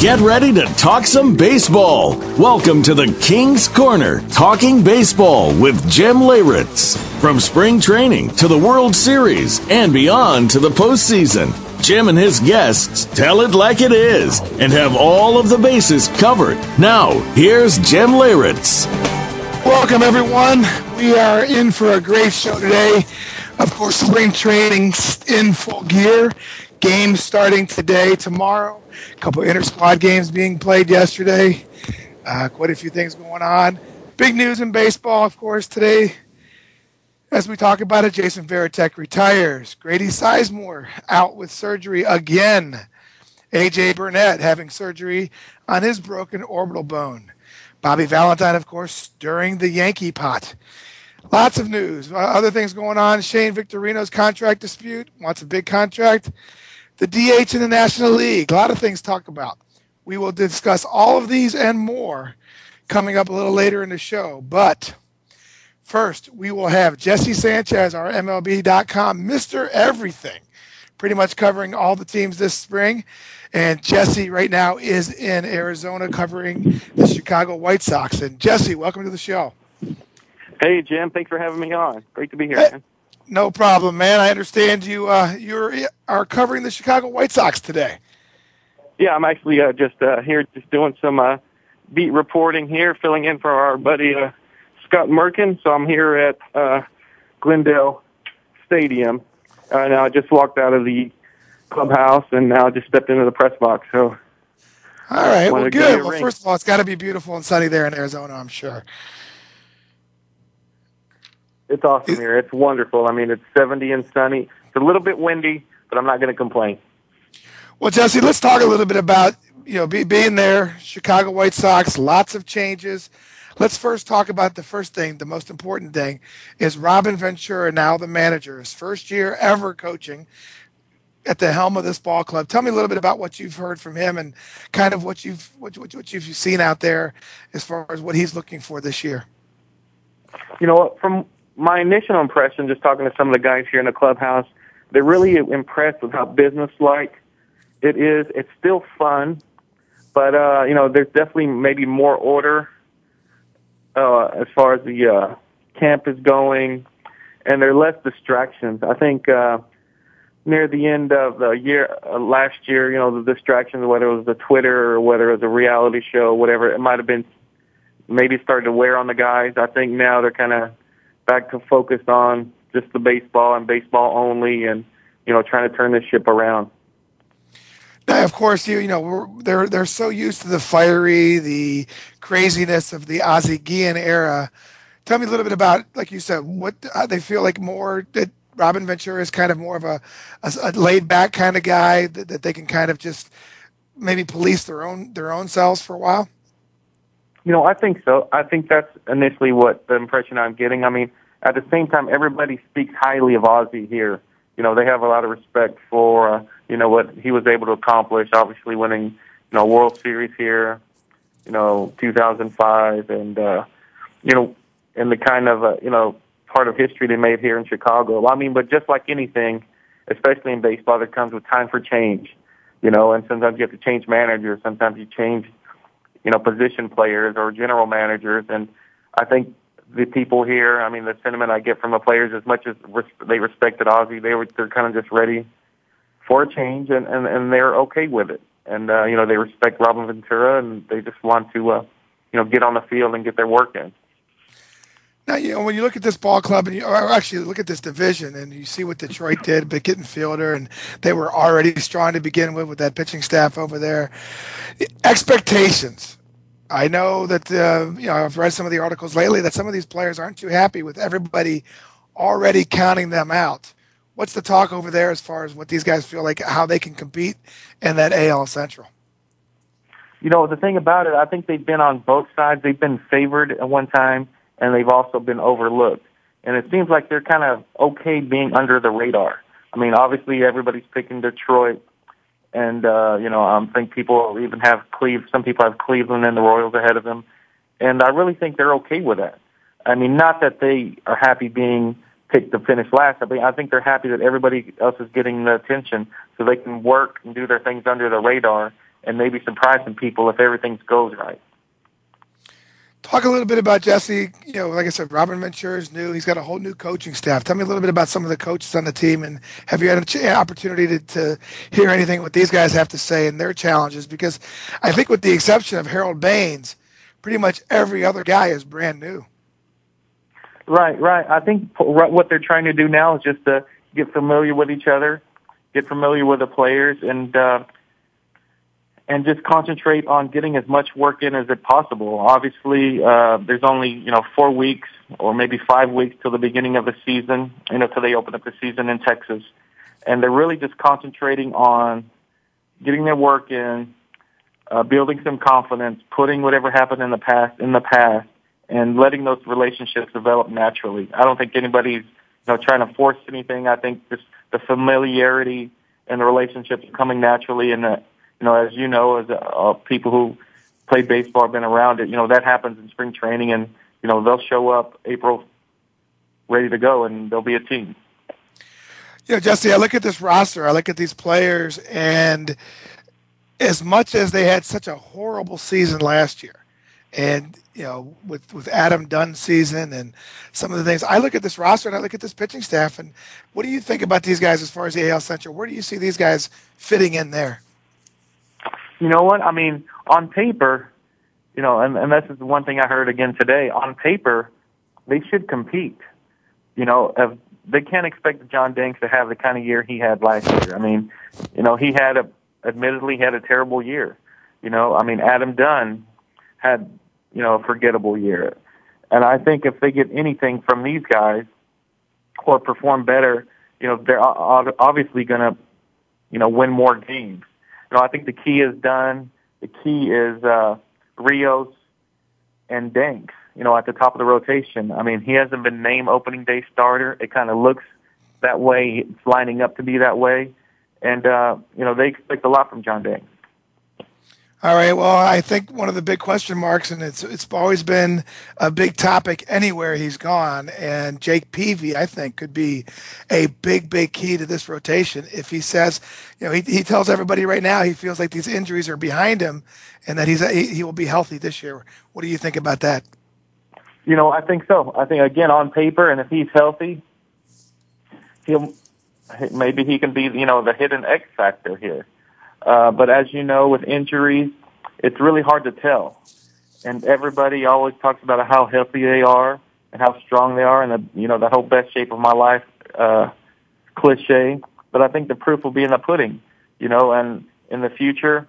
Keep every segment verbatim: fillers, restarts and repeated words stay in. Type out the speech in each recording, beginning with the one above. Get ready to talk some baseball. Welcome to the King's Corner, Talking Baseball with Jim Leyritz. From spring training to the World Series and beyond to the postseason, Jim and his guests tell it like it is and have all of the bases covered. Now, here's Jim Leyritz. Welcome, everyone. We are in for a great show today. Of course, spring training's in full gear. Games starting today, tomorrow. A couple of inter-squad games being played yesterday. Uh, quite a few things going on. Big news in baseball, of course, today. As we talk about it, Jason Varitek retires. Grady Sizemore out with surgery again. A J Burnett having surgery on his broken orbital bone. Bobby Valentine, of course, stirring the Yankee pot. Lots of news. Other things going on. Shane Victorino's contract dispute. Wants a big contract. The D H in the National League, a lot of things to talk about. We will discuss all of these and more coming up a little later in the show. But first, we will have Jesse Sanchez, our M L B dot com Mister Everything, pretty much covering all the teams this spring. And Jesse right now is in Arizona covering the Chicago White Sox. And Jesse, welcome to the show. Hey, Jim. Thanks for having me on. Great to be here, hey. man. No problem, man. I understand you uh, you're, are covering the Chicago White Sox today. Yeah, I'm actually uh, just uh, here just doing some uh, beat reporting here, filling in for our buddy uh, Scott Merkin. So I'm here at uh, Glendale Stadium. Uh, now I just walked out of the clubhouse and now I just stepped into the press box. So, all right, well, good. Well, ring. First of all, it's got to be beautiful and sunny there in Arizona, I'm sure. It's awesome here. It's wonderful. I mean, it's seventy and sunny. It's a little bit windy, but I'm not going to complain. Well, Jesse, let's talk a little bit about, you know, be, being there, Chicago White Sox, lots of changes. Let's first talk about the first thing, the most important thing, is Robin Ventura, now the manager, his first year ever coaching at the helm of this ball club. Tell me a little bit about what you've heard from him and kind of what you've what, what, what you've seen out there as far as what he's looking for this year. You know what, from my initial impression, just talking to some of the guys here in the clubhouse, they're really impressed with how business-like it is. It's still fun, but, uh, you know, there's definitely maybe more order uh, as far as the uh, camp is going, and there are less distractions. I think uh, near the end of the year, uh, last year, you know, the distractions, whether it was the Twitter or whether it was a reality show, whatever, it might have been maybe starting to wear on the guys. I think now they're kind of back to focus on just the baseball and baseball only and, you know, trying to turn this ship around. Now, of course, you you know, we're, they're they're so used to the fiery, the craziness of the Ozzy Guillen era. Tell me a little bit about, like you said, what how they feel like more that Robin Ventura is kind of more of a, a, a laid-back kind of guy that, that they can kind of just maybe police their own their own selves for a while? You know, I think so. I think that's initially what the impression I'm getting. I mean, at the same time, everybody speaks highly of Ozzy here. You know, they have a lot of respect for, uh, you know, what he was able to accomplish, obviously winning, you know, World Series here, you know, two thousand five, and, uh, you know, and the kind of, uh, you know, part of history they made here in Chicago. I mean, but just like anything, especially in baseball, there comes with time for change, you know, and sometimes you have to change managers, sometimes you change, you know, position players or general managers. And I think the people here, I mean, the sentiment I get from the players, as much as res- they respected Ozzy, they were, they're kind of just ready for a change, and, and, and they're okay with it. And, uh, you know, they respect Robin Ventura, and they just want to, uh, you know, get on the field and get their work in. Now, you know, when you look at this ball club, and you or actually look at this division, and you see what Detroit did, but getting Fielder, and they were already strong to begin with with that pitching staff over there. Expectations. I know that uh, you know I've read some of the articles lately that some of these players aren't too happy with everybody already counting them out. What's the talk over there as far as what these guys feel like, how they can compete in that A L Central? You know, the thing about it, I think they've been on both sides. They've been favored at one time, and they've also been overlooked. And it seems like they're kind of okay being under the radar. I mean, obviously everybody's picking Detroit, and, uh, you know, I um, think people even have Cleveland. Some people have Cleveland and the Royals ahead of them. And I really think they're okay with that. I mean, not that they are happy being picked to finish last. I mean, I think they're happy that everybody else is getting the attention so they can work and do their things under the radar and maybe surprise some people if everything goes right. Talk a little bit about Jesse. You know, like I said, Robin Ventura is new. He's got a whole new coaching staff. Tell me a little bit about some of the coaches on the team, and have you had an ch- opportunity to, to hear anything what these guys have to say and their challenges? Because I think with the exception of Harold Baines, pretty much every other guy is brand new. Right, right. I think what they're trying to do now is just to get familiar with each other, get familiar with the players, and uh, and just concentrate on getting as much work in as it possible. Obviously, uh, there's only, you know, four weeks or maybe five weeks till the beginning of the season, you know, till they open up the season in Texas. And they're really just concentrating on getting their work in, uh, building some confidence, putting whatever happened in the past in the past, and letting those relationships develop naturally. I don't think anybody's, you know, trying to force anything. I think just the familiarity and the relationships are coming naturally, and the, you know, as you know, as uh, people who play baseball have been around it, you know, that happens in spring training, and, you know, they'll show up April ready to go, and they'll be a team. You know, Jesse, I look at this roster, I look at these players, and as much as they had such a horrible season last year, and, you know, with, with Adam Dunn's season and some of the things, I look at this roster and I look at this pitching staff, and what do you think about these guys as far as the A L Central? Where do you see these guys fitting in there? You know what? I mean, on paper, you know, and, and this is the one thing I heard again today, on paper, they should compete. You know, if they can't expect John Danks to have the kind of year he had last year. I mean, you know, he had a, admittedly had a terrible year. You know, I mean, Adam Dunn had, you know, a forgettable year. And I think if they get anything from these guys or perform better, you know, they're obviously going to, you know, win more games. You know, I think the key is Dunn. The key is uh, Rios and Danks, you know, at the top of the rotation. I mean, he hasn't been named opening day starter. It kind of looks that way. It's lining up to be that way. And, uh, you know, they expect a lot from John Danks. All right. Well, I think one of the big question marks, and it's it's always been a big topic anywhere he's gone, and Jake Peavy, I think, could be a big, big key to this rotation. If he says, you know, he he tells everybody right now he feels like these injuries are behind him and that he's he, he will be healthy this year. What do you think about that? You know, I think so. I think, again, on paper, and if he's healthy, he'll maybe he can be, you know, the hidden X factor here. Uh, but as you know, with injuries, it's really hard to tell. And everybody always talks about how healthy they are and how strong they are, and the, you know, the whole best shape of my life uh, cliche. But I think the proof will be in the pudding, you know. And in the future,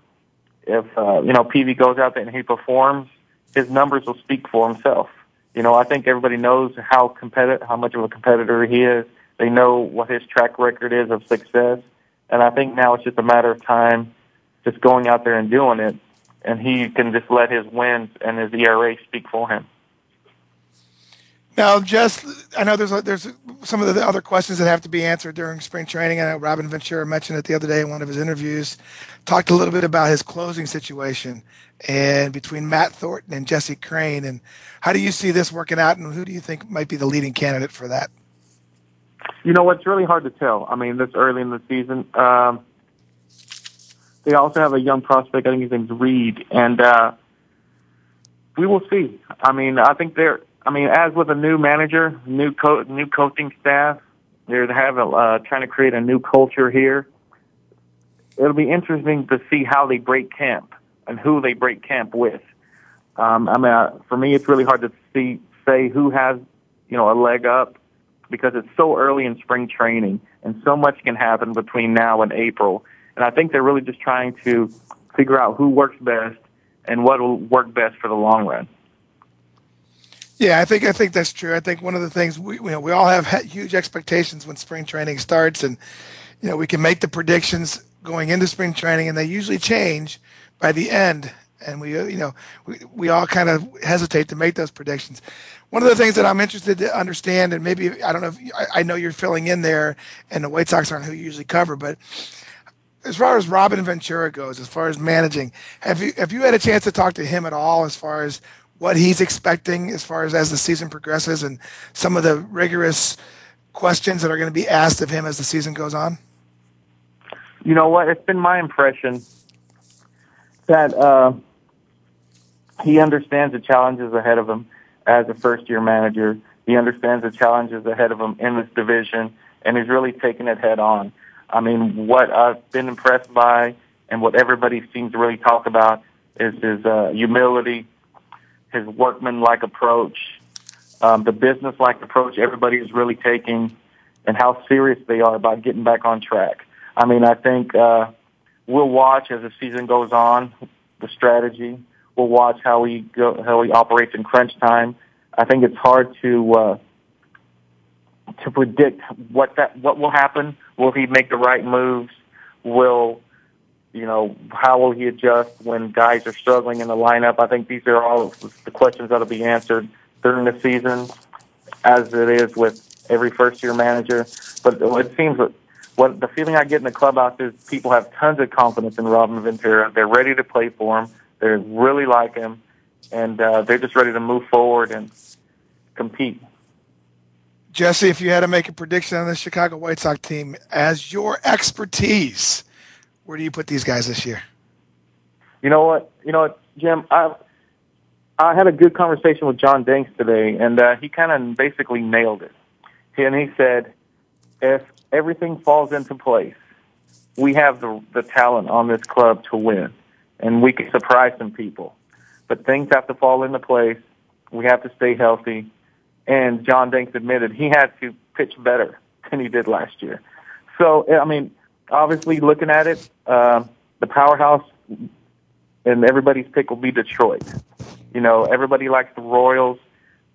if uh, you know, Peavy goes out there and he performs, his numbers will speak for himself. You know, I think everybody knows how competitive, how much of a competitor he is. They know what his track record is of success. And I think now it's just a matter of time just going out there and doing it, and he can just let his wins and his E R A speak for him. Now, Jess, I know there's there's some of the other questions that have to be answered during spring training. I know Robin Ventura mentioned it the other day in one of his interviews, talked a little bit about his closing situation and between Matt Thornton and Jesse Crane. And how do you see this working out, and who do you think might be the leading candidate for that? You know, it's really hard to tell. I mean, this early in the season. Um, they also have a young prospect. I think his name's Reed, and uh, we will see. I mean, I think they're. I mean, as with a new manager, new co- new coaching staff, they're having uh, trying to create a new culture here. It'll be interesting to see how they break camp and who they break camp with. Um, I mean, uh, for me, it's really hard to see say who has, you know, a leg up, because it's so early in spring training, and so much can happen between now and April. And I think they're really just trying to figure out who works best and what will work best for the long run. Yeah, I think I think that's true. I think one of the things, we you know, we all have huge expectations when spring training starts, and, you know, we can make the predictions going into spring training, and they usually change by the end. And we, you know, we, we all kind of hesitate to make those predictions. One of the things that I'm interested to understand, and maybe I don't know if you, I, I know you're filling in there, and the White Sox aren't who you usually cover, but as far as Robin Ventura goes, as far as managing, have you have you had a chance to talk to him at all, as far as what he's expecting, as far as as the season progresses, and some of the rigorous questions that are going to be asked of him as the season goes on? You know what? It's been my impression that uh, he understands the challenges ahead of him as a first-year manager. He understands the challenges ahead of him in this division, and he's really taking it head-on. I mean, what I've been impressed by and what everybody seems to really talk about is his uh, humility, his workmanlike approach, um, the business-like approach everybody is really taking, and how serious they are about getting back on track. I mean, I think uh, we'll watch as the season goes on, the strategy. We'll watch how he go, how he operates in crunch time. I think it's hard to uh, to predict what that what will happen. Will he make the right moves? Will you know how will he adjust when guys are struggling in the lineup? I think these are all the questions that'll be answered during the season, as it is with every first-year manager. But it seems that what the feeling I get in the clubhouse is people have tons of confidence in Robin Ventura. They're ready to play for him. They really like him, and uh, they're just ready to move forward and compete. Jesse, if you had to make a prediction on this Chicago White Sox team, as your expertise, where do you put these guys this year? You know what? You know what, Jim? I I had a good conversation with John Danks today, and uh, he kind of basically nailed it. And he said, if everything falls into place, we have the, the talent on this club to win, and we can surprise some people. But things have to fall into place. We have to stay healthy. And John Danks admitted he had to pitch better than he did last year. So, I mean, obviously looking at it, uh, the powerhouse and everybody's pick will be Detroit. You know, everybody likes the Royals.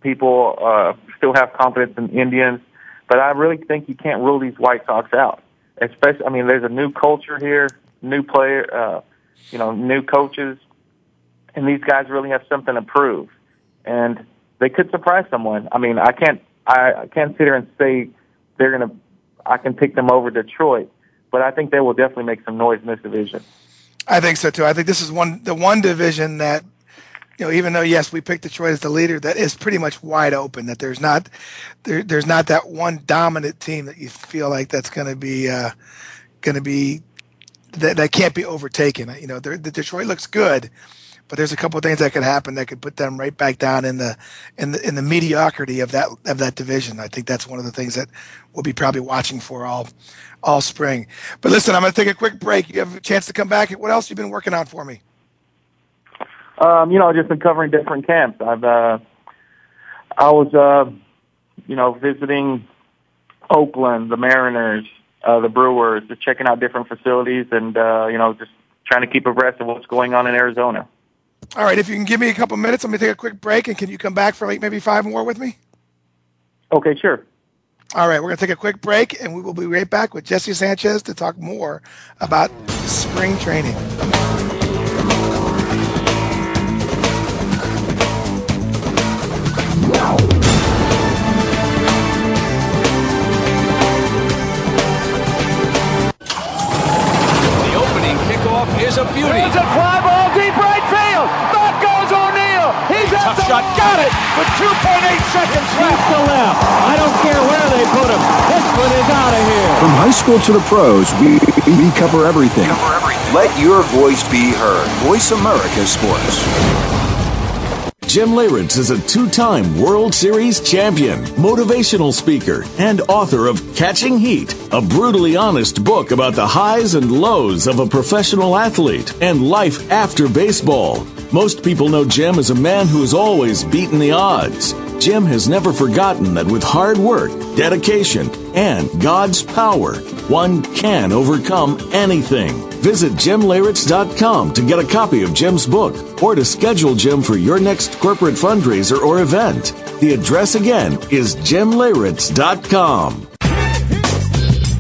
People uh, still have confidence in Indians. But I really think you can't rule these White Sox out. Especially, I mean, there's a new culture here, new player, uh, you know, new coaches, and these guys really have something to prove, and they could surprise someone. I mean, I can't, I, I can't sit here and say they're gonna, I can pick them over Detroit, but I think they will definitely make some noise in this division. I think so too. I think this is one, the one division that, you know, even though yes, we picked Detroit as the leader, that is pretty much wide open. That there's not, there, there's not that one dominant team that you feel like that's going to be, uh, going to be, that, that can't be overtaken. You know, the Detroit looks good, but there's a couple of things that could happen that could put them right back down in the, in the, in the mediocrity of that, of that division. I think that's one of the things that we'll be probably watching for all, all spring. But listen, I'm going to take a quick break. You have a chance to come back. What else have you been working on for me? Um, you know, I've just been covering different camps. I've, uh, I was, uh, you know, visiting Oakland, the Mariners, uh, the Brewers, just checking out different facilities and, uh, you know, just trying to keep abreast of what's going on in Arizona. All right. If you can give me a couple minutes, I'm going to take a quick break. And can you come back for like maybe five more with me? Okay, sure. All right. We're going to take a quick break and we will be right back with Jesse Sanchez to talk more about spring training. Is a beauty. It's a fly ball deep right field. Back goes O'Neill. He's out. Tough shot. Got it with two point eight seconds left to left. I don't care where they put him. This one is out of here. From high school to the pros, we, we cover everything. Cover everything. Let your voice be heard. Voice America Sports. Jim Leyritz is a two-time World Series champion, motivational speaker, and author of Catching Heat, a brutally honest book about the highs and lows of a professional athlete and life after baseball. Most people know Jim as a man who has always beaten the odds. Jim has never forgotten that with hard work, dedication, and God's power, one can overcome anything. Visit Jim Leyritz dot com to get a copy of Jim's book or to schedule Jim for your next corporate fundraiser or event. The address again is Jim Leyritz dot com.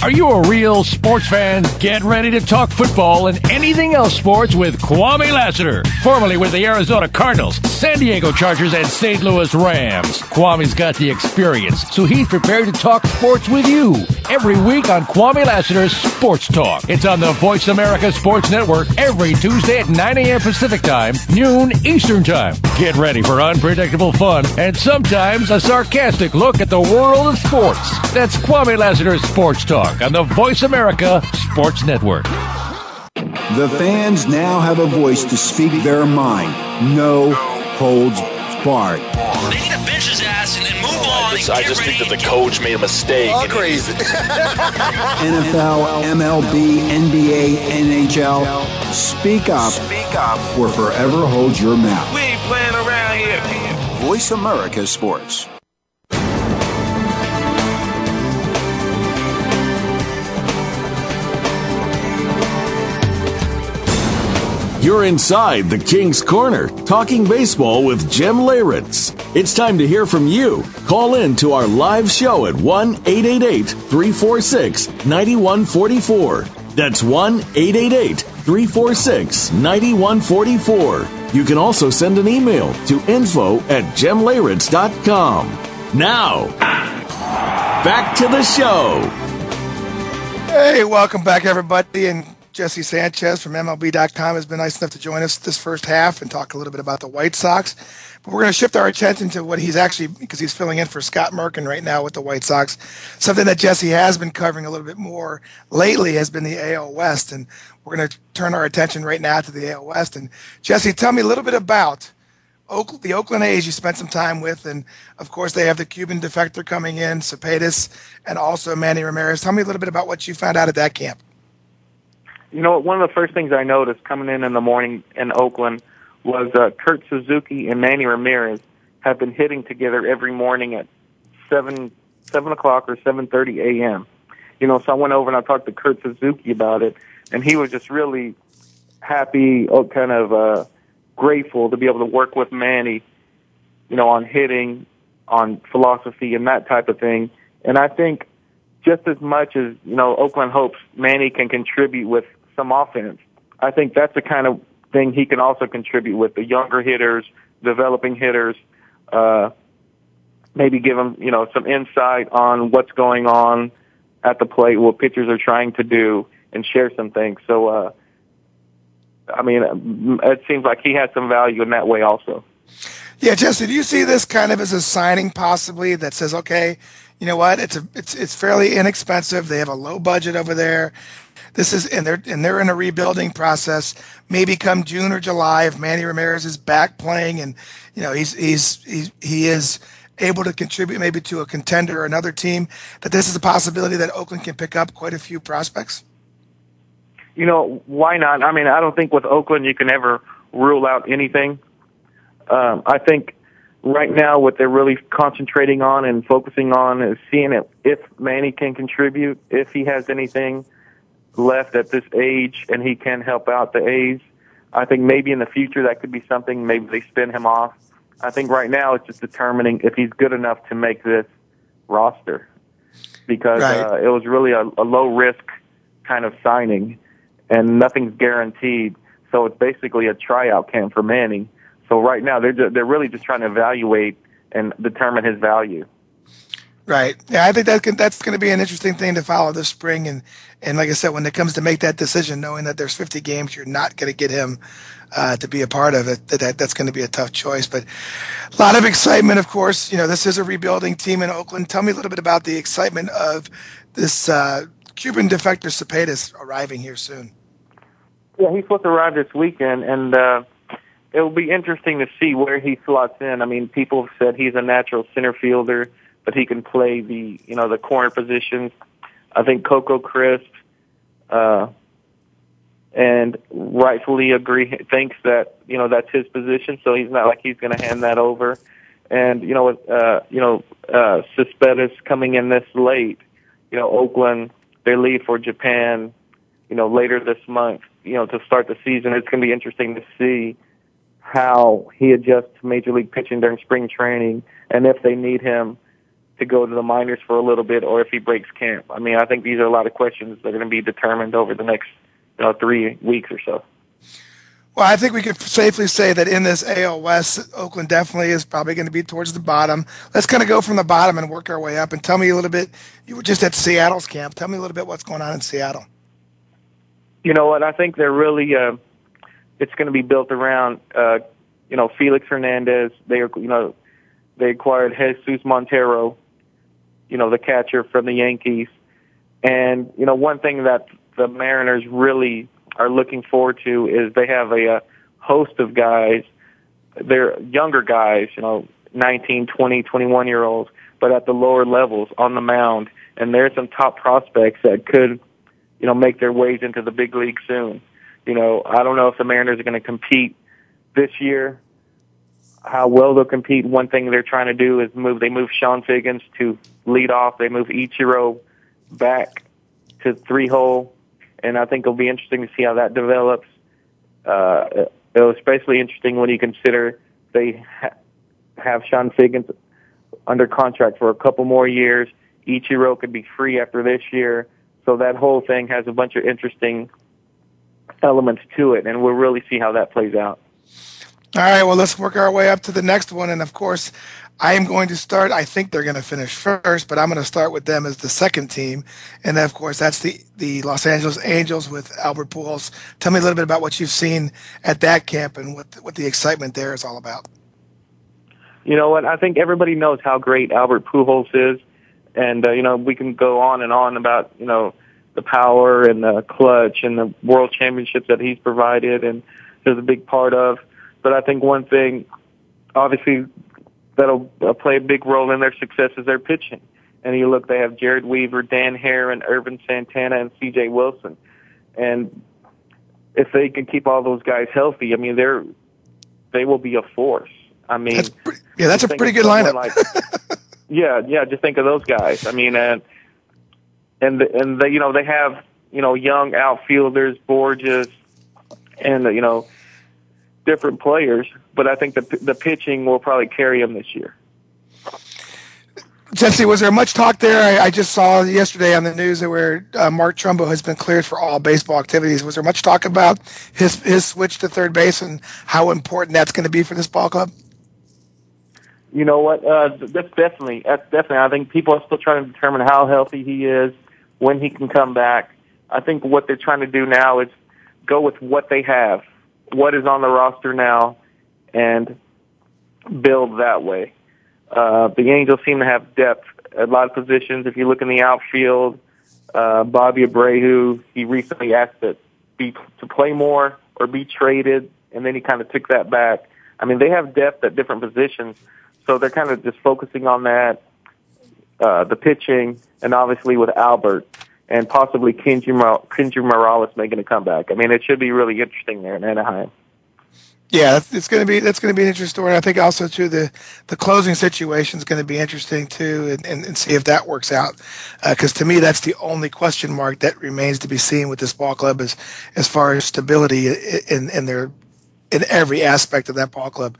Are you a real sports fan? Get ready to talk football and anything else sports with Kwame Lassiter, formerly with the Arizona Cardinals, San Diego Chargers, and Saint Louis Rams. Kwame's got the experience, so he's prepared to talk sports with you every week on Kwame Lassiter's Sports Talk. It's on the Voice America Sports Network every Tuesday at nine a.m. Pacific Time, noon Eastern Time. Get ready for unpredictable fun and sometimes a sarcastic look at the world of sports. That's Kwame Lassiter's Sports Talk on the Voice America Sports Network. The fans now have a voice to speak their mind. No holds barred. They need to bench his ass and, and move on. I just, I just think that the coach made a mistake. All crazy. N F L, M L B, N B A, N H L, speak up, speak up, or forever hold your mouth. We ain't playing around here. Voice America Sports. You're inside the King's Corner, talking baseball with Jim Leyritz. It's time to hear from you. Call in to our live show at one eight eight eight, three four six, nine one four four. That's one eight eight eight, three four six, nine one four four. You can also send an email to info at jim leyritz dot com. Now, back to the show. Hey, welcome back, everybody, and Jesse Sanchez from M L B dot com has been nice enough to join us this first half and talk a little bit about the White Sox. But we're going to shift our attention to what he's actually, because he's filling in for Scott Merkin right now with the White Sox. Something that Jesse has been covering a little bit more lately has been the A L West. And we're going to turn our attention right now to the A L West. And Jesse, tell me a little bit about Oak, the Oakland A's you spent some time with. And, of course, they have the Cuban defector coming in, Céspedes, and also Manny Ramirez. Tell me a little bit about what you found out at that camp. You know, one of the first things I noticed coming in in the morning in Oakland was uh, Kurt Suzuki and Manny Ramirez have been hitting together every morning at seven seven o'clock or seven thirty a.m. You know, so I went over and I talked to Kurt Suzuki about it, and he was just really happy, oh, kind of uh, grateful to be able to work with Manny, you know, on hitting, on philosophy, and that type of thing. And I think just as much as you know, Oakland hopes Manny can contribute with some offense. I think that's the kind of thing he can also contribute with the younger hitters, developing hitters, uh, maybe give them, you know, some insight on what's going on at the plate, what pitchers are trying to do, and share some things. So, uh, I mean, it seems like he has some value in that way also. Yeah, Jesse, do you see this kind of as a signing possibly that says, okay, you know what, it's a, it's it's fairly inexpensive. They have a low budget over there. This is, and they're, and they're in a rebuilding process. Maybe come June or July, if Manny Ramirez is back playing and, you know, he's, he's, he's, he is able to contribute maybe to a contender or another team, that this is a possibility that Oakland can pick up quite a few prospects? You know, why not? I mean, I don't think with Oakland you can ever rule out anything. Um, I think right now what they're really concentrating on and focusing on is seeing if, if Manny can contribute, if he has anything left at this age and he can help out the A's. I think maybe in the future that could be something. Maybe they spin him off. I think right now it's just determining if he's good enough to make this roster because right. uh, it was really a, a low-risk kind of signing and nothing's guaranteed. So it's basically a tryout camp for Manny. So right now they're just, they're really just trying to evaluate and determine his value. Right. Yeah, I think that can, that's going to be an interesting thing to follow this spring. And, and like I said, when it comes to make that decision, knowing that there's fifty games, you're not going to get him uh, to be a part of it, that, that that's going to be a tough choice. But a lot of excitement, of course. You know, this is a rebuilding team in Oakland. Tell me a little bit about the excitement of this uh, Cuban defector Céspedes arriving here soon. Yeah, he's supposed to arrive this weekend, and uh, it will be interesting to see where he slots in. I mean, people have said he's a natural center fielder, but he can play the, you know, the corner positions. I think Coco Crisp, uh, and rightfully agree, thinks that, you know, that's his position. So he's not like he's going to hand that over. And, you know, uh, you know, uh, Céspedes coming in this late, you know, Oakland, they leave for Japan, you know, later this month, you know, to start the season. It's going to be interesting to see how he adjusts to major league pitching during spring training and if they need him to go to the minors for a little bit or if he breaks camp. I mean, I think these are a lot of questions that are going to be determined over the next you know, three weeks or so. Well, I think we could safely say that in this A L West, Oakland definitely is probably going to be towards the bottom. Let's kind of go from the bottom and work our way up. And tell me a little bit, you were just at Seattle's camp. Tell me a little bit what's going on in Seattle. You know what, I think they're really, uh, it's going to be built around, uh, you know, Felix Hernandez. They are, you know, they acquired Jesus Montero, you know, the catcher from the Yankees. And, you know, one thing that the Mariners really are looking forward to is they have a, a host of guys. They're younger guys, you know, nineteen, twenty, twenty-one-year-olds, but at the lower levels on the mound. And there are some top prospects that could, you know, make their ways into the big league soon. You know, I don't know if the Mariners are going to compete this year, how well they'll compete. One thing they're trying to do is move. They move Sean Figgins to lead off. They move Ichiro back to three-hole, and I think it'll be interesting to see how that develops. Uh, it was especially interesting when you consider they ha- have Sean Figgins under contract for a couple more years. Ichiro could be free after this year, so that whole thing has a bunch of interesting elements to it, and we'll really see how that plays out. All right, well, let's work our way up to the next one. And, of course, I am going to start. I think they're going to finish first, but I'm going to start with them as the second team. And, then, of course, that's the, the Los Angeles Angels with Albert Pujols. Tell me a little bit about what you've seen at that camp and what, what the excitement there is all about. You know what? I think everybody knows how great Albert Pujols is. And, uh, you know, we can go on and on about, you know, the power and the clutch and the world championships that he's provided and is a big part of. But I think one thing, obviously, that'll play a big role in their success is their pitching. And you look, they have Jared Weaver, Dan Heron, Irvin Santana, and C J. Wilson. And if they can keep all those guys healthy, I mean, they're they will be a force. I mean, that's pretty, yeah, that's a pretty good lineup. Like, yeah, yeah, just think of those guys. I mean, and and and they, you know, they have, you know, young outfielders, Borges, and you know, different players, but I think the the pitching will probably carry them this year. Jesse, was there much talk there? I, I just saw yesterday on the news that where uh, Mark Trumbo has been cleared for all baseball activities. Was there much talk about his his switch to third base and how important that's going to be for this ball club? You know what? Uh, that's definitely that's definitely. I think people are still trying to determine how healthy he is, when he can come back. I think what they're trying to do now is go with what they have, what is on the roster now, and build that way. Uh, the Angels seem to have depth at a lot of positions. If you look in the outfield, uh, Bobby Abreu, he recently asked to, be, to play more or be traded, and then he kind of took that back. I mean, they have depth at different positions, so they're kind of just focusing on that, uh, the pitching, and obviously with Albert, and possibly Kendry Morales making a comeback. I mean, it should be really interesting there in Anaheim. Yeah, it's going to be that's going to be an interesting story. I think also too the, the closing situation is going to be interesting too, and, and, and see if that works out. Because uh, to me, that's the only question mark that remains to be seen with this ball club is as far as stability in in their in every aspect of that ball club.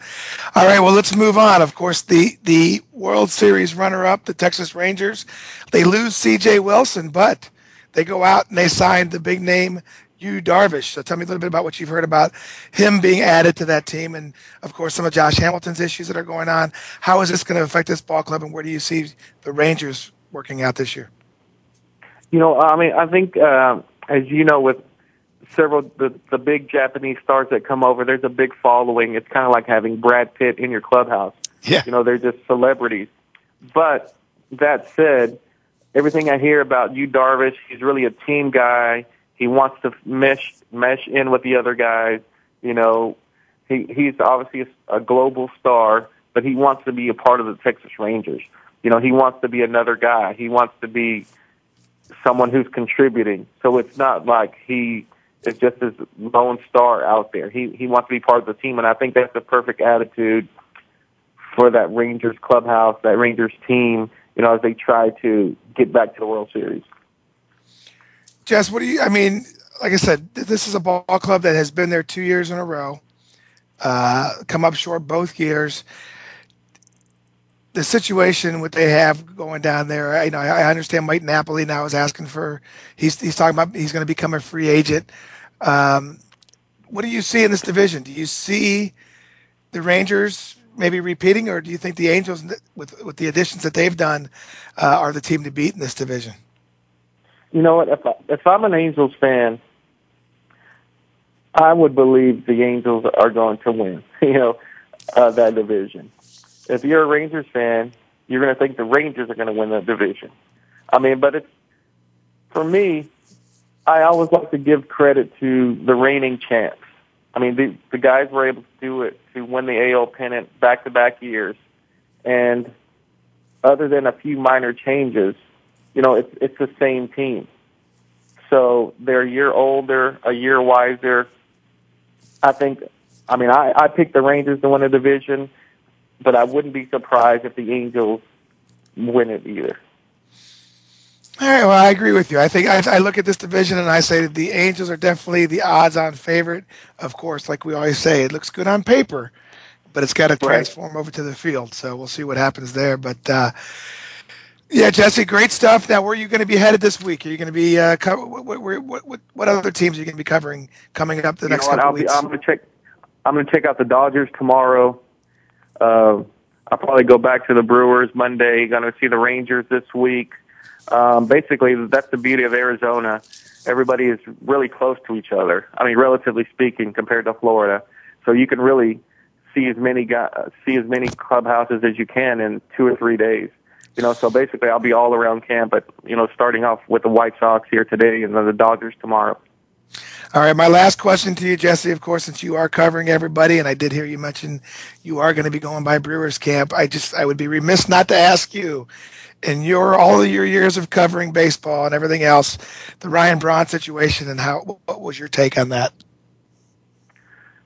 All right, well, let's move on. Of course, the the World Series runner-up, the Texas Rangers, they lose C J. Wilson, but they go out and they sign the big name, Yu Darvish. So tell me a little bit about what you've heard about him being added to that team and, of course, some of Josh Hamilton's issues that are going on. How is this going to affect this ball club, and where do you see the Rangers working out this year? You know, I mean, I think, uh, as you know, with several the, the big Japanese stars that come over, there's a big following. It's kind of like having Brad Pitt in your clubhouse. Yeah. You know, they're just celebrities. But that said, everything I hear about Yu Darvish, he's really a team guy. He wants to mesh mesh in with the other guys. You know, he he's obviously a, a global star, but he wants to be a part of the Texas Rangers. You know, he wants to be another guy. He wants to be someone who's contributing. So it's not like he is just this lone star out there. He he wants to be part of the team, and I think that's the perfect attitude for that Rangers clubhouse, that Rangers team, you know, as they try to get back to the World Series. Jess, what do you, I mean, like I said, this is a ball club that has been there two years in a row, uh, come up short both years. The situation what they have going down there, I, you know, I understand Mike Napoli now is asking for, he's he's talking about he's going to become a free agent. Um, what do you see in this division? Do you see the Rangers maybe repeating, or do you think the Angels, with with the additions that they've done, uh, are the team to beat in this division? You know what? If, I, if I'm an Angels fan, I would believe the Angels are going to win, you know, uh, that division. If you're a Rangers fan, you're going to think the Rangers are going to win that division. I mean, but it's for me, I always like to give credit to the reigning champs. I mean, the, the guys were able to do it to win the A L pennant back-to-back years. And other than a few minor changes, you know, it's, it's the same team. So they're a year older, a year wiser. I think, I mean, I, I picked the Rangers to win a division, but I wouldn't be surprised if the Angels win it either. All right, well, I agree with you. I think I, I look at this division and I say that the Angels are definitely the odds-on favorite. Of course, like we always say, it looks good on paper, but it's got to transform right over to the field. So we'll see what happens there. But, uh, yeah, Jesse, great stuff. Now, where are you going to be headed this week? Are you going to be uh, co- what, what, what, what other teams are you going to be covering coming up the you next couple I'll weeks? Be, I'm going to check. I'm going to check out the Dodgers tomorrow. Uh, I'll probably go back to the Brewers Monday. Going to see the Rangers this week. Um, basically, that's the beauty of Arizona. Everybody is really close to each other. I mean, relatively speaking, compared to Florida. So you can really see as many go- see as many clubhouses as you can in two or three days. You know, so basically, I'll be all around camp. But you know, starting off with the White Sox here today, and then the Dodgers tomorrow. All right, my last question to you, Jesse, of course, since you are covering everybody, and I did hear you mention you are going to be going by Brewers camp, I just I would be remiss not to ask you, in your all of your years of covering baseball and everything else, the Ryan Braun situation, and how what was your take on that?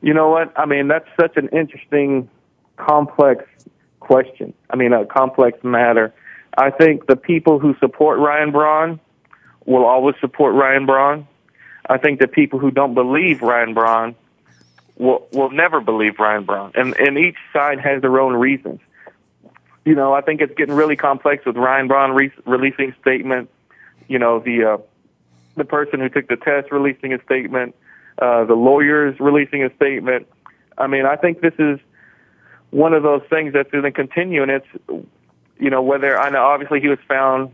You know what? I mean, that's such an interesting, complex question. I mean, a complex matter. I think the people who support Ryan Braun will always support Ryan Braun. I think the people who don't believe Ryan Braun will will never believe Ryan Braun. And and each side has their own reasons. You know, I think it's getting really complex with Ryan Braun re- releasing statement, you know, the uh, the person who took the test releasing a statement, uh, the lawyers releasing a statement. I mean, I think this is one of those things that's going to continue, and it's, you know, whether, I know obviously he was found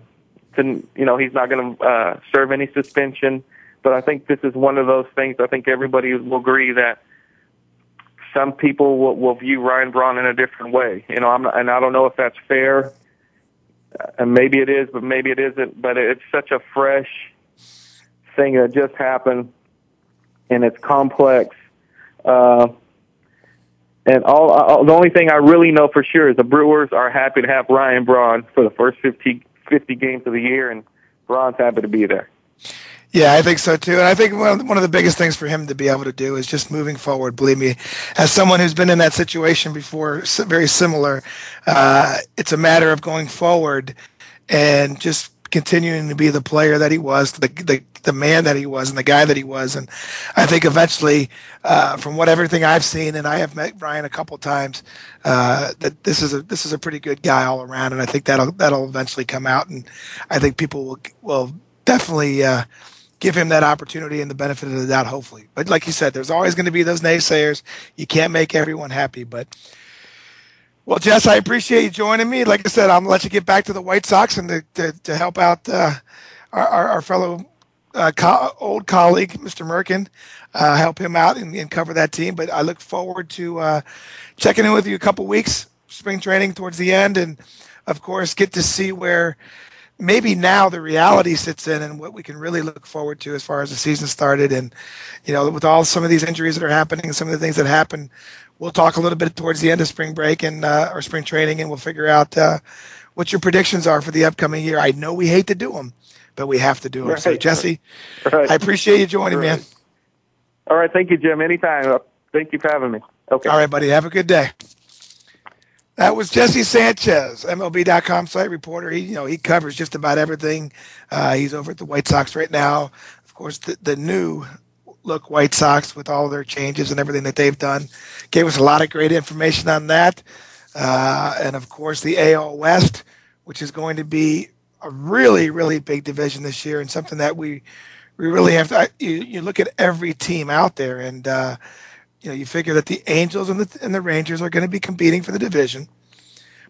to, you know, he's not going to uh, serve any suspension. But I think this is one of those things. I think everybody will agree that some people will, will view Ryan Braun in a different way. You know, I'm not, and I don't know if that's fair. And maybe it is, but maybe it isn't. But it's such a fresh thing that just happened, and it's complex. Uh, and all, all the only thing I really know for sure is the Brewers are happy to have Ryan Braun for the first fifty, fifty games of the year, and Braun's happy to be there. Yeah, I think so, too. And I think one of, the, one of the biggest things for him to be able to do is just moving forward. Believe me, as someone who's been in that situation before, very similar, uh, it's a matter of going forward and just continuing to be the player that he was, the the, the man that he was, and the guy that he was. And I think eventually, uh, from what everything I've seen, and I have met Brian a couple times, uh, that this is a this is a pretty good guy all around. And I think that'll that'll eventually come out. And I think people will will definitely Uh, give him that opportunity and the benefit of the doubt, hopefully. But like you said, there's always going to be those naysayers. You can't make everyone happy. But, well, Jess, I appreciate you joining me. Like I said, I'm going to let you get back to the White Sox and to, to, to help out uh, our, our fellow uh, co- old colleague, Mister Merkin, uh, help him out and, and cover that team. But I look forward to uh, checking in with you a couple weeks, spring training towards the end, and, of course, get to see where – maybe now the reality sits in and what we can really look forward to as far as the season started. And, you know, with all some of these injuries that are happening and some of the things that happen, we'll talk a little bit towards the end of spring break and uh, or spring training, and we'll figure out uh, what your predictions are for the upcoming year. I know we hate to do them, but we have to do them. Right. So, Jesse, right. I appreciate you joining, right. man. All right. Thank you, Jim. Anytime. Thank you for having me. Okay. All right, buddy. Have a good day. That was Jesse Sanchez, M L B dot com site reporter. He, you know, he covers just about everything. Uh, he's over at the White Sox right now. Of course, the, the new look White Sox with all their changes and everything that they've done. Gave us a lot of great information on that. Uh, and, of course, the A L West, which is going to be a really, really big division this year, and something that we we really have to – you, you look at every team out there and uh, – you know, you figure that the Angels and the and the Rangers are going to be competing for the division.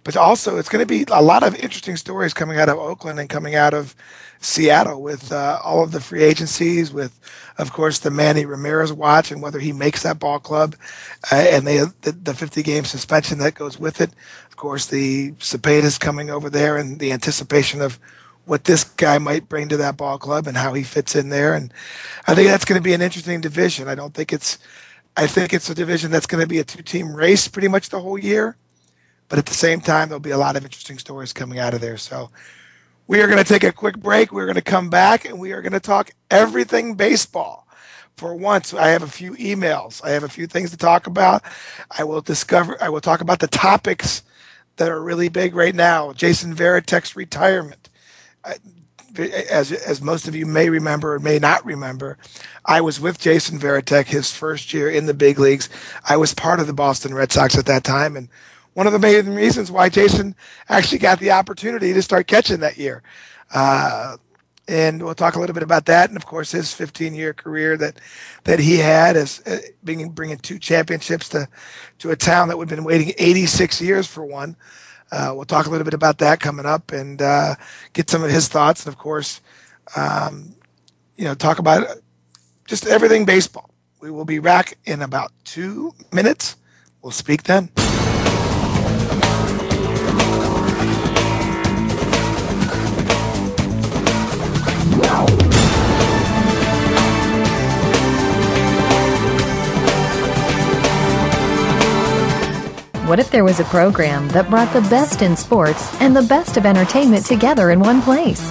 But also, it's going to be a lot of interesting stories coming out of Oakland and coming out of Seattle with uh, all of the free agencies, with, of course, the Manny Ramirez watch and whether he makes that ball club uh, and they, the, the fifty-game suspension that goes with it. Of course, the Céspedes coming over there and the anticipation of what this guy might bring to that ball club and how he fits in there. And I think that's going to be an interesting division. I don't think it's, I think it's a division that's going to be a two-team race pretty much the whole year. But at the same time, there'll be a lot of interesting stories coming out of there. So we are going to take a quick break. We're going to come back, and we are going to talk everything baseball. For once, I have a few emails. I have a few things to talk about. I will discover. I will talk about the topics that are really big right now. Jason Varitek's retirement. I, as as most of you may remember or may not remember, I was with Jason Varitek his first year in the big leagues. I was part of the Boston Red Sox at that time, and one of the main reasons why Jason actually got the opportunity to start catching that year. Uh, and we'll talk a little bit about that. And, of course, his fifteen-year career that that he had as uh, being, bringing two championships to, to a town that would have been waiting eighty-six years for one. Uh, we'll talk a little bit about that coming up and uh, get some of his thoughts. And, of course, um, you know, talk about just everything baseball. We will be back in about two minutes. We'll speak then. What if there was a program that brought the best in sports and the best of entertainment together in one place?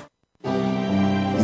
You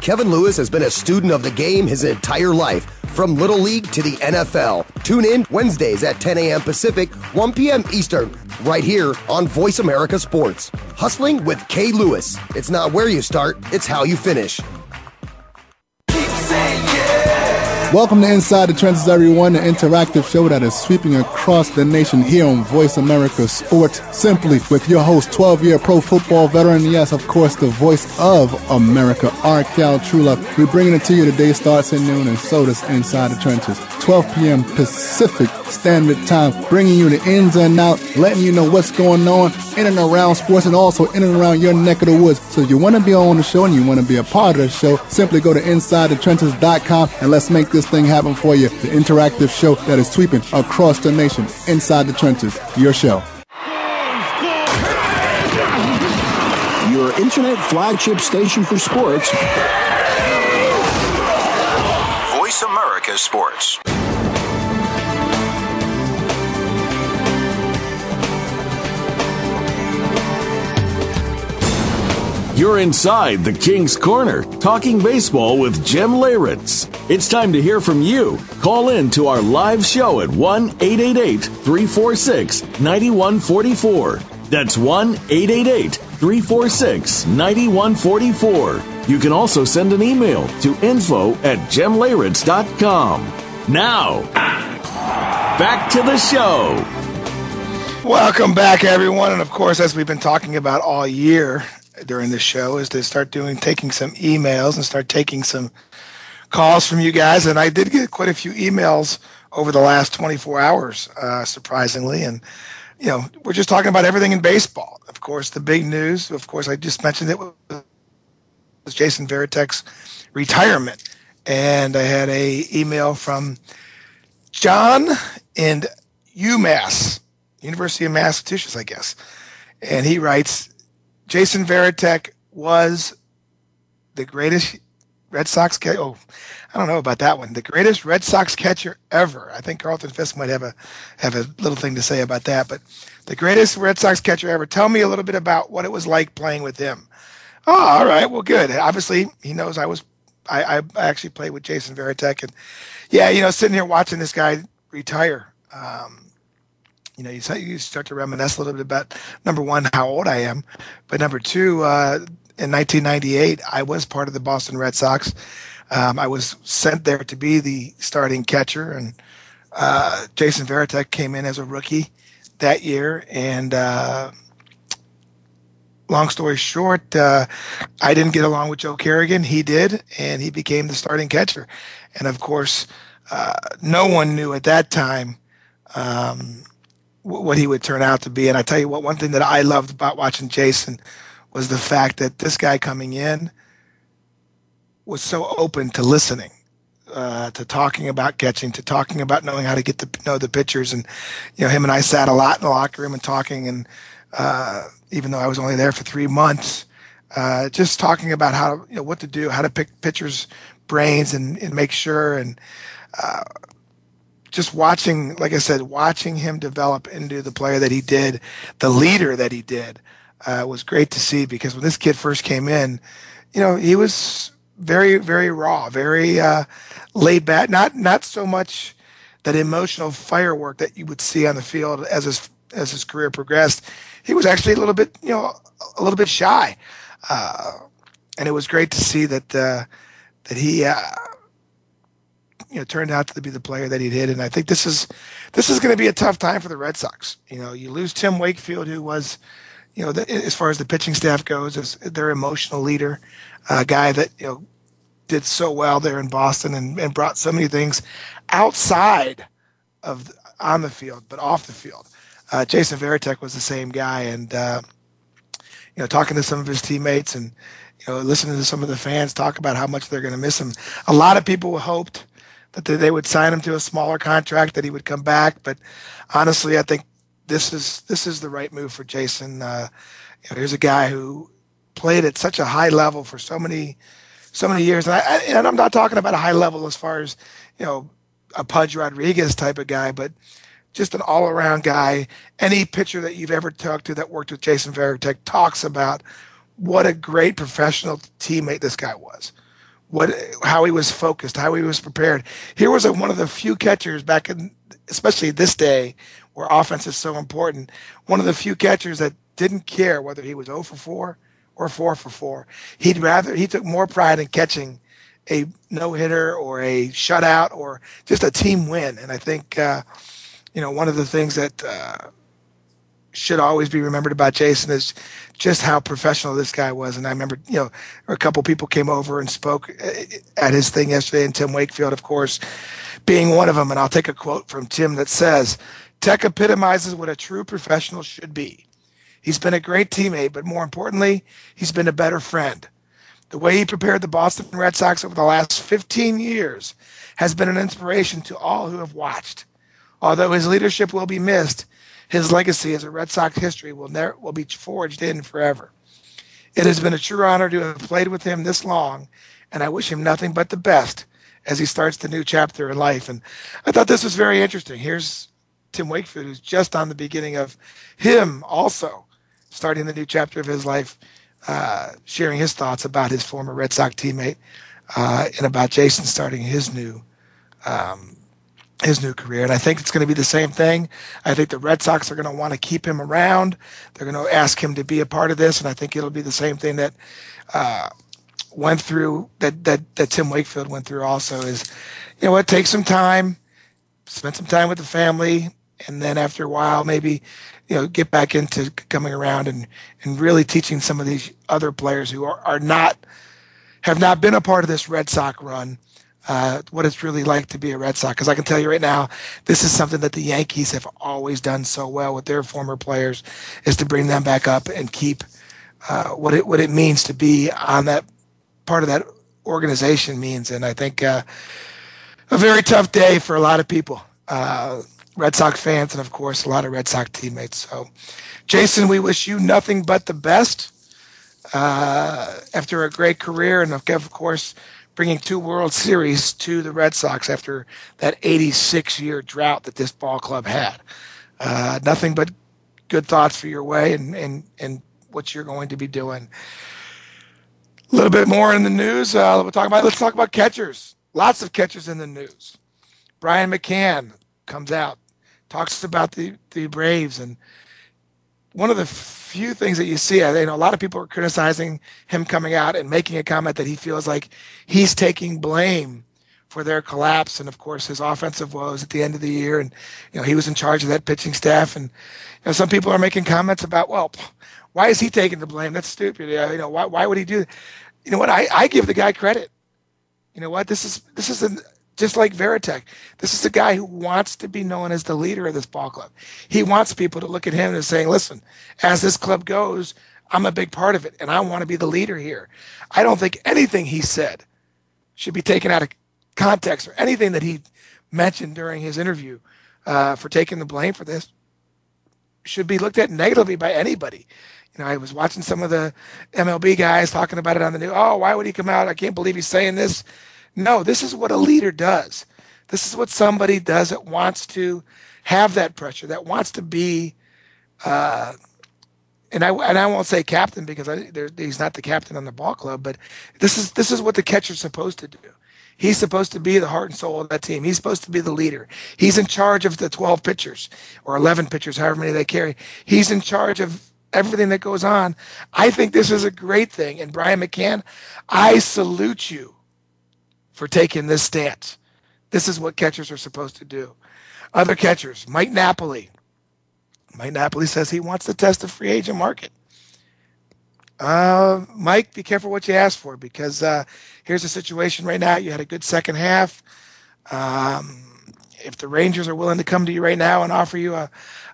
Kevin Lewis has been a student of the game his entire life, from Little League to the N F L. Tune in Wednesdays at ten a.m. Pacific, one p.m. Eastern, right here on Voice America Sports. Hustling with K. Lewis. It's not where you start, it's how you finish. Keep saying yeah. Welcome to Inside the Trenches, everyone, an interactive show that is sweeping across the nation here on Voice America Sports, simply with your host, twelve-year pro football veteran, yes, of course, the voice of America, R. Cal Trula. We're bringing it to you. The day starts at noon, and so does Inside the Trenches, twelve p.m. Pacific Standard Time, bringing you the ins and out, letting you know what's going on in and around sports and also in and around your neck of the woods. So if you want to be on the show and you want to be a part of the show, simply go to inside the trenches dot com and let's make this thing happen for you. The interactive show that is sweeping across the nation. Inside the Trenches, your show. Your internet flagship station for sports. Voice America Sports. You're inside the King's Corner, talking baseball with Jim Leyritz. It's time to hear from you. Call in to our live show at one eight eight eight, three four six, nine one four four. That's one eight eight eight, three four six, nine one four four. You can also send an email to info at jim leyritz dot com. Now, back to the show. Welcome back, everyone. And, of course, as we've been talking about all year during the show, is to start doing taking some emails and start taking some calls from you guys. And I did get quite a few emails over the last twenty-four hours, uh, surprisingly. And, you know, we're just talking about everything in baseball. Of course, the big news, of course, I just mentioned it, was was Jason Varitek's retirement. And I had a email from John in UMass, University of Massachusetts, I guess. And he writes, Jason Varitek was the greatest Red Sox catcher. Oh, I don't know about that one. The greatest Red Sox catcher ever. I think Carlton Fisk might have a have a little thing to say about that. But the greatest Red Sox catcher ever. Tell me a little bit about what it was like playing with him. Oh, all right. Well, good. Obviously, he knows I was. I, I actually played with Jason Varitek, and yeah, you know, sitting here watching this guy retire, um, you know, you, you start to reminisce a little bit about, number one, how old I am, but number two, uh, in nineteen ninety-eight, I was part of the Boston Red Sox. Um, I was sent there to be the starting catcher, and uh, Jason Varitek came in as a rookie that year, and uh, long story short, uh, I didn't get along with Joe Kerrigan. He did, and he became the starting catcher. And, of course, uh, no one knew at that time um, w- what he would turn out to be. And I tell you what, one thing that I loved about watching Jason was the fact that this guy coming in was so open to listening, uh, to talking about catching, to talking about knowing how to get to know the pitchers. And, you know, him and I sat a lot in the locker room and talking, and uh, even though I was only there for three months, uh, just talking about how, you know, what to do, how to pick pitchers' brains and, and make sure. And uh, just watching, like I said, watching him develop into the player that he did, the leader that he did, uh, was great to see, because when this kid first came in, you know, he was very, very raw, very uh, laid back, not, not so much that emotional firework that you would see on the field as his as his career progressed. He was actually a little bit, you know, a little bit shy. Uh, and it was great to see that, uh, that he, uh, you know, turned out to be the player that he did. And I think this is, this is going to be a tough time for the Red Sox. You know, you lose Tim Wakefield, who was, you know, the, as far as the pitching staff goes, as their emotional leader, a guy that, you know, did so well there in Boston and, and brought so many things outside of on the field, but off the field. Uh, Jason Varitek was the same guy, and uh, you know, talking to some of his teammates and, you know, listening to some of the fans talk about how much they're going to miss him. A lot of people hoped that they would sign him to a smaller contract, that he would come back, but honestly, I think this is this is the right move for Jason. Uh, you know, here's a guy who played at such a high level for so many so many years, and, I, and I'm not talking about a high level as far as, you know, a Pudge Rodriguez type of guy, but just an all-around guy. Any pitcher that you've ever talked to that worked with Jason Varitek talks about what a great professional teammate this guy was, what, how he was focused, how he was prepared. Here was a, one of the few catchers back in, especially this day, where offense is so important, one of the few catchers that didn't care whether he was oh for four or four for four. He'd rather, he took more pride in catching a no-hitter or a shutout or just a team win. And I think, uh, you know, one of the things that uh, should always be remembered about Jason is just how professional this guy was. And I remember, you know, a couple people came over and spoke at his thing yesterday, and Tim Wakefield, of course, being one of them. And I'll take a quote from Tim that says, Tech epitomizes what a true professional should be. He's been a great teammate, but more importantly, he's been a better friend. The way he prepared the Boston Red Sox over the last fifteen years has been an inspiration to all who have watched. Although his leadership will be missed, his legacy as a Red Sox history will never, will be forged in forever. It has been a true honor to have played with him this long, and I wish him nothing but the best as he starts the new chapter in life. And I thought this was very interesting. Here's Tim Wakefield, who's just on the beginning of him also starting the new chapter of his life, uh, sharing his thoughts about his former Red Sox teammate, uh, and about Jason starting his new um his new career. And I think it's going to be the same thing. I think the Red Sox are going to want to keep him around. They're going to ask him to be a part of this. And I think it'll be the same thing that, uh, went through that, that, that Tim Wakefield went through also, is, you know what, take some time, spend some time with the family. And then after a while, maybe, you know, get back into coming around and, and really teaching some of these other players who are, are not, have not been a part of this Red Sox run, Uh, what it's really like to be a Red Sox. Because I can tell you right now, this is something that the Yankees have always done so well with their former players, is to bring them back up and keep uh, what it what it means to be on that part of that organization means. And I think uh, a very tough day for a lot of people, uh, Red Sox fans, and of course, a lot of Red Sox teammates. So, Jason, we wish you nothing but the best uh, after a great career. And of course, bringing two World Series to the Red Sox after that eighty-six year drought that this ball club had. Uh, nothing but good thoughts for your way and, and, and what you're going to be doing. A little bit more in the news. Uh, we'll talk about, let's talk about catchers. Lots of catchers in the news. Brian McCann comes out, talks about the, the Braves. And one of the few things that you see, I you know a lot of people are criticizing him coming out and making a comment that he feels like he's taking blame for their collapse. And of course, his offensive woes at the end of the year. And, you know, he was in charge of that pitching staff. And, you know, some people are making comments about, well, why is he taking the blame? That's stupid. You know, why, why would he do that? You know what? I, I give the guy credit. You know what? This is, this is an, just like Varitek. This is a guy who wants to be known as the leader of this ball club. He wants people to look at him and saying, listen, as this club goes, I'm a big part of it. And I want to be the leader here. I don't think anything he said should be taken out of context or anything that he mentioned during his interview uh, for taking the blame for this should be looked at negatively by anybody. You know, I was watching some of the M L B guys talking about it on the news. Oh, why would he come out? I can't believe he's saying this. No, this is what a leader does. This is what somebody does that wants to have that pressure, that wants to be, uh, and I and I won't say captain because I, he's not the captain on the ball club, but this is this is what the catcher's supposed to do. He's supposed to be the heart and soul of that team. He's supposed to be the leader. He's in charge of the twelve pitchers or eleven pitchers, however many they carry. He's in charge of everything that goes on. I think this is a great thing. And Brian McCann, I salute you for taking this stance. This is what catchers are supposed to do. Other catchers, Mike Napoli. Mike Napoli says he wants to test the free agent market. Uh, Mike, be careful what you ask for because uh, here's the situation right now. You had a good second half. Um, if the Rangers are willing to come to you right now and offer you a,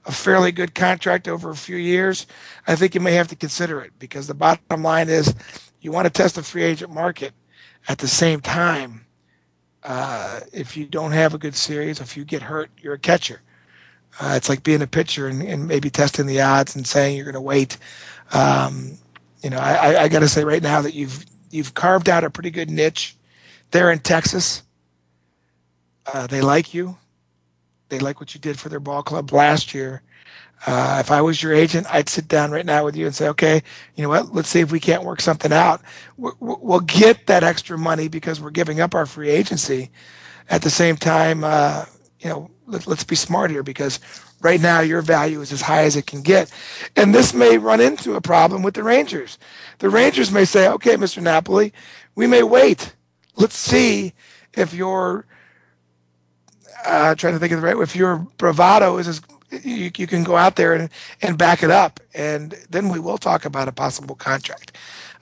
a fairly good contract over a few years, I think you may have to consider it because the bottom line is you want to test the free agent market. At the same time, uh, if you don't have a good series, if you get hurt, you're a catcher. Uh, it's like being a pitcher and, and maybe testing the odds and saying you're going to wait. Um, You know, I, I got to say right now that you've you've carved out a pretty good niche. They're in Texas. Uh, they like you. They like what you did for their ball club last year. Uh, if I was your agent, I'd sit down right now with you and say, okay, you know what? Let's see if we can't work something out. We're, we'll get that extra money because we're giving up our free agency. At the same time, uh, you know, let, let's be smart here because right now, your value is as high as it can get. And this may run into a problem with the Rangers. The Rangers may say, okay, Mister Napoli, we may wait. Let's see if your, uh, trying to think of the right way, if your bravado is, as, you, you can go out there and, and back it up. And then we will talk about a possible contract.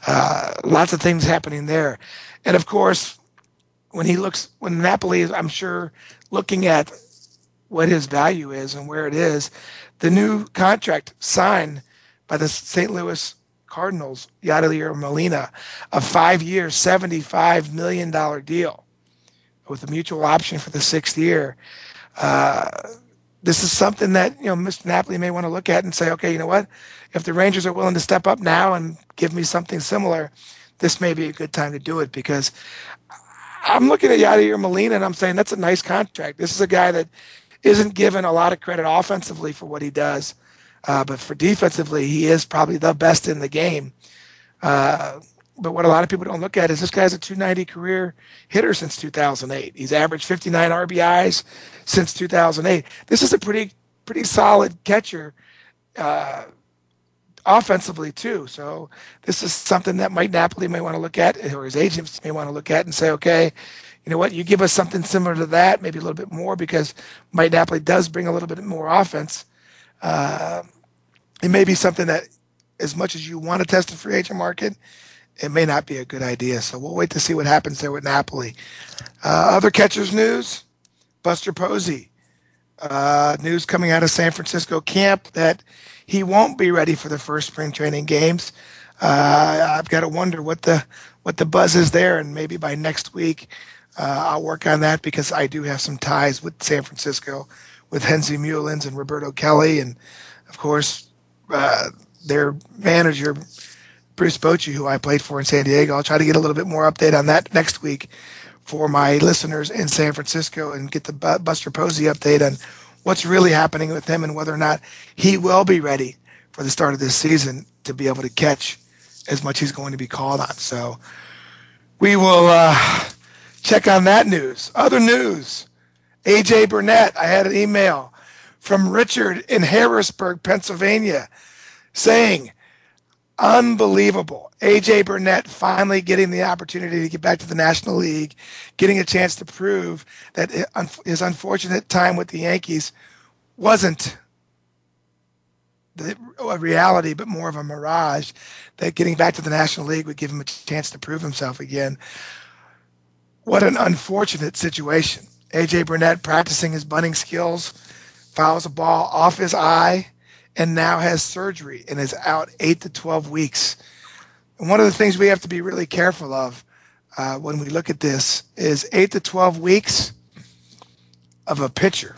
Uh, lots of things happening there. And of course, when he looks, when Napoli is, I'm sure, looking at what his value is and where it is, the new contract signed by the Saint Louis Cardinals, Yadier Molina, a five-year, seventy-five million dollars deal with a mutual option for the sixth year. Uh, this is something that, you know, Mister Napoli may want to look at and say, okay, you know what? If the Rangers are willing to step up now and give me something similar, this may be a good time to do it because I'm looking at Yadier Molina and I'm saying that's a nice contract. This is a guy that isn't given a lot of credit offensively for what he does, uh, but for defensively, he is probably the best in the game. Uh, but what a lot of people don't look at is this guy's a two ninety career hitter since two thousand eight. He's averaged fifty-nine R B Is since two thousand eight. This is a pretty pretty solid catcher uh, offensively, too. So this is something that Mike Napoli may want to look at, or his agents may want to look at and say, okay, you know what, you give us something similar to that, maybe a little bit more, because Mike Napoli does bring a little bit more offense. Uh, it may be something that, as much as you want to test the free agent market, it may not be a good idea. So we'll wait to see what happens there with Napoli. Uh, other catchers news, Buster Posey. Uh, news coming out of San Francisco camp that he won't be ready for the first spring training games. Uh, I've got to wonder what the what the buzz is there, and maybe by next week uh, I'll work on that, because I do have some ties with San Francisco with Henzy Mullins and Roberto Kelly, and of course uh, their manager Bruce Bochy, who I played for in San Diego. I'll try to get a little bit more update on that next week for my listeners in San Francisco, and get the Buster Posey update on what's really happening with him and whether or not he will be ready for the start of this season to be able to catch as much he's going to be called on. So we will uh, check on that news. Other news, A J Burnett. I had an email from Richard in Harrisburg, Pennsylvania, saying, unbelievable. A J Burnett finally getting the opportunity to get back to the National League, getting a chance to prove that his unfortunate time with the Yankees wasn't a reality, but more of a mirage, that getting back to the National League would give him a chance to prove himself again. What an unfortunate situation. A J Burnett practicing his bunting skills, fouls a ball off his eye, and now has surgery and is out eight to twelve weeks. And one of the things we have to be really careful of uh, when we look at this is eight to twelve weeks of a pitcher.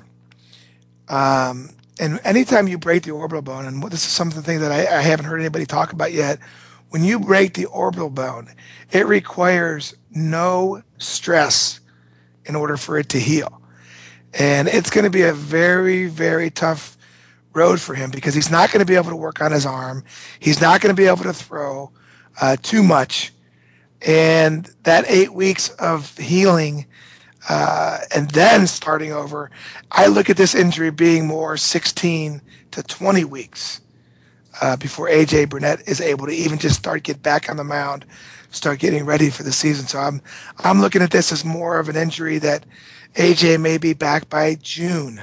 Um, and anytime you break the orbital bone, and this is something that I, I haven't heard anybody talk about yet, when you break the orbital bone, it requires no stress in order for it to heal. And it's going to be a very, very tough road for him, because he's not going to be able to work on his arm. He's not going to be able to throw uh, too much. And that eight weeks of healing uh, and then starting over, I look at this injury being more sixteen to twenty weeks uh, before A J Burnett is able to even just start get back on the mound, start getting ready for the season. So I'm, I'm looking at this as more of an injury that A J may be back by June.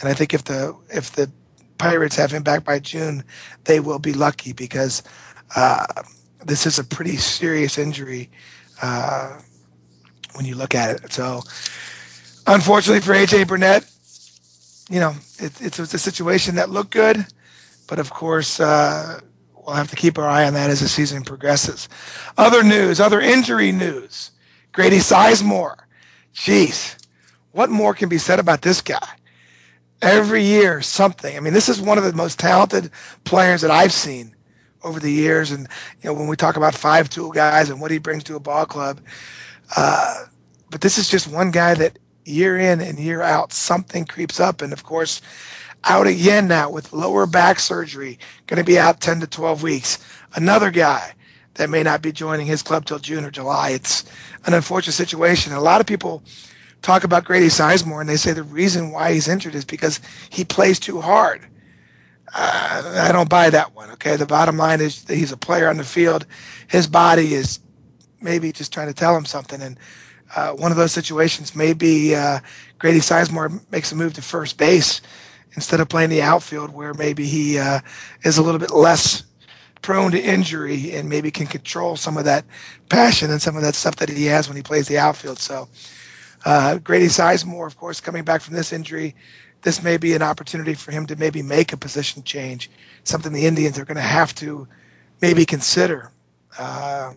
And I think if the, if the, Pirates have him back by June, they will be lucky, because uh, this is a pretty serious injury uh, when you look at it. So, unfortunately for A J Burnett, you know, it, it's, it's a situation that looked good, but of course uh, we'll have to keep our eye on that as the season progresses. Other news, other injury news, Grady Sizemore. Jeez, what more can be said about this guy? Every year, something. I mean, this is one of the most talented players that I've seen over the years. And, you know, when we talk about five-tool guys and what he brings to a ball club, uh, but this is just one guy that year in and year out, something creeps up. And, of course, out again now with lower back surgery, going to be out ten to twelve weeks. Another guy that may not be joining his club till June or July. It's an unfortunate situation. And a lot of people talk about Grady Sizemore, and they say the reason why he's injured is because he plays too hard. Uh, I don't buy that one, okay? The bottom line is that he's a player on the field. His body is maybe just trying to tell him something, and uh, one of those situations may be uh, Grady Sizemore makes a move to first base instead of playing the outfield, where maybe he uh, is a little bit less prone to injury and maybe can control some of that passion and some of that stuff that he has when he plays the outfield. So, Uh, Grady Sizemore, of course, coming back from this injury, this may be an opportunity for him to maybe make a position change, something the Indians are going to have to maybe consider uh,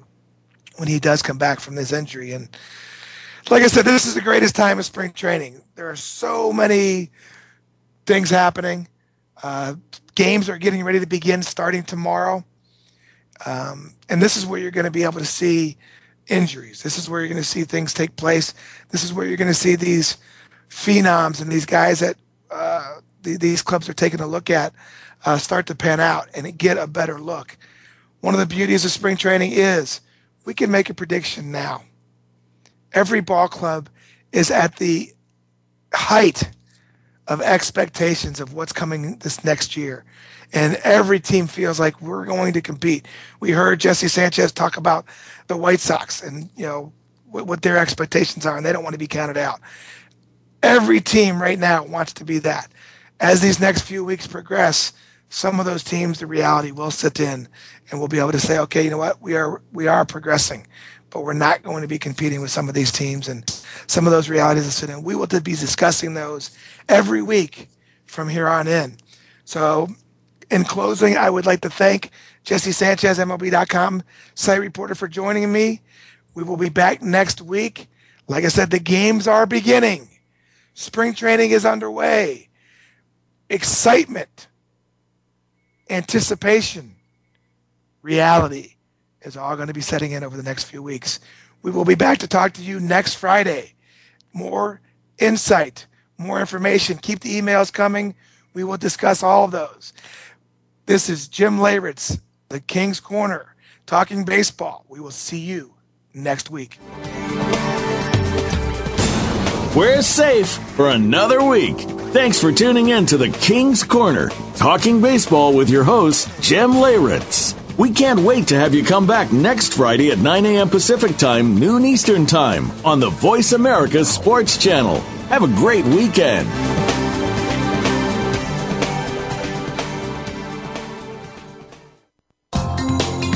when he does come back from this injury. And like I said, this is the greatest time of spring training. There are so many things happening. Uh, games are getting ready to begin starting tomorrow. Um, and this is where you're going to be able to see injuries. This is where you're going to see things take place. This is where you're going to see these phenoms and these guys that uh, th- these clubs are taking a look at uh, start to pan out and get a better look. One of the beauties of spring training is we can make a prediction now. Every ball club is at the height of expectations of what's coming this next year. And every team feels like we're going to compete. We heard Jesse Sanchez talk about the White Sox and, you know, what, what their expectations are, and they don't want to be counted out. Every team right now wants to be that. As these next few weeks progress, some of those teams, the reality will sit in, and we'll be able to say, okay, you know what, we are we are progressing. but we're not going to be competing with some of these teams and some of those realities that sit in. We will be discussing those every week from here on in. So in closing, I would like to thank Jesse Sanchez, M L B dot com site reporter, for joining me. We will be back next week. Like I said, the games are beginning. Spring training is underway. Excitement, anticipation, reality is all going to be setting in over the next few weeks. We will be back to talk to you next Friday. More insight, more information. Keep the emails coming. We will discuss all of those. This is Jim Leyritz, the King's Corner, talking baseball. We will see you next week. We're safe for another week. Thanks for tuning in to the King's Corner, talking baseball with your host, Jim Leyritz. We can't wait to have you come back next Friday at nine a.m. Pacific Time, noon Eastern Time, on the Voice America Sports Channel. Have a great weekend.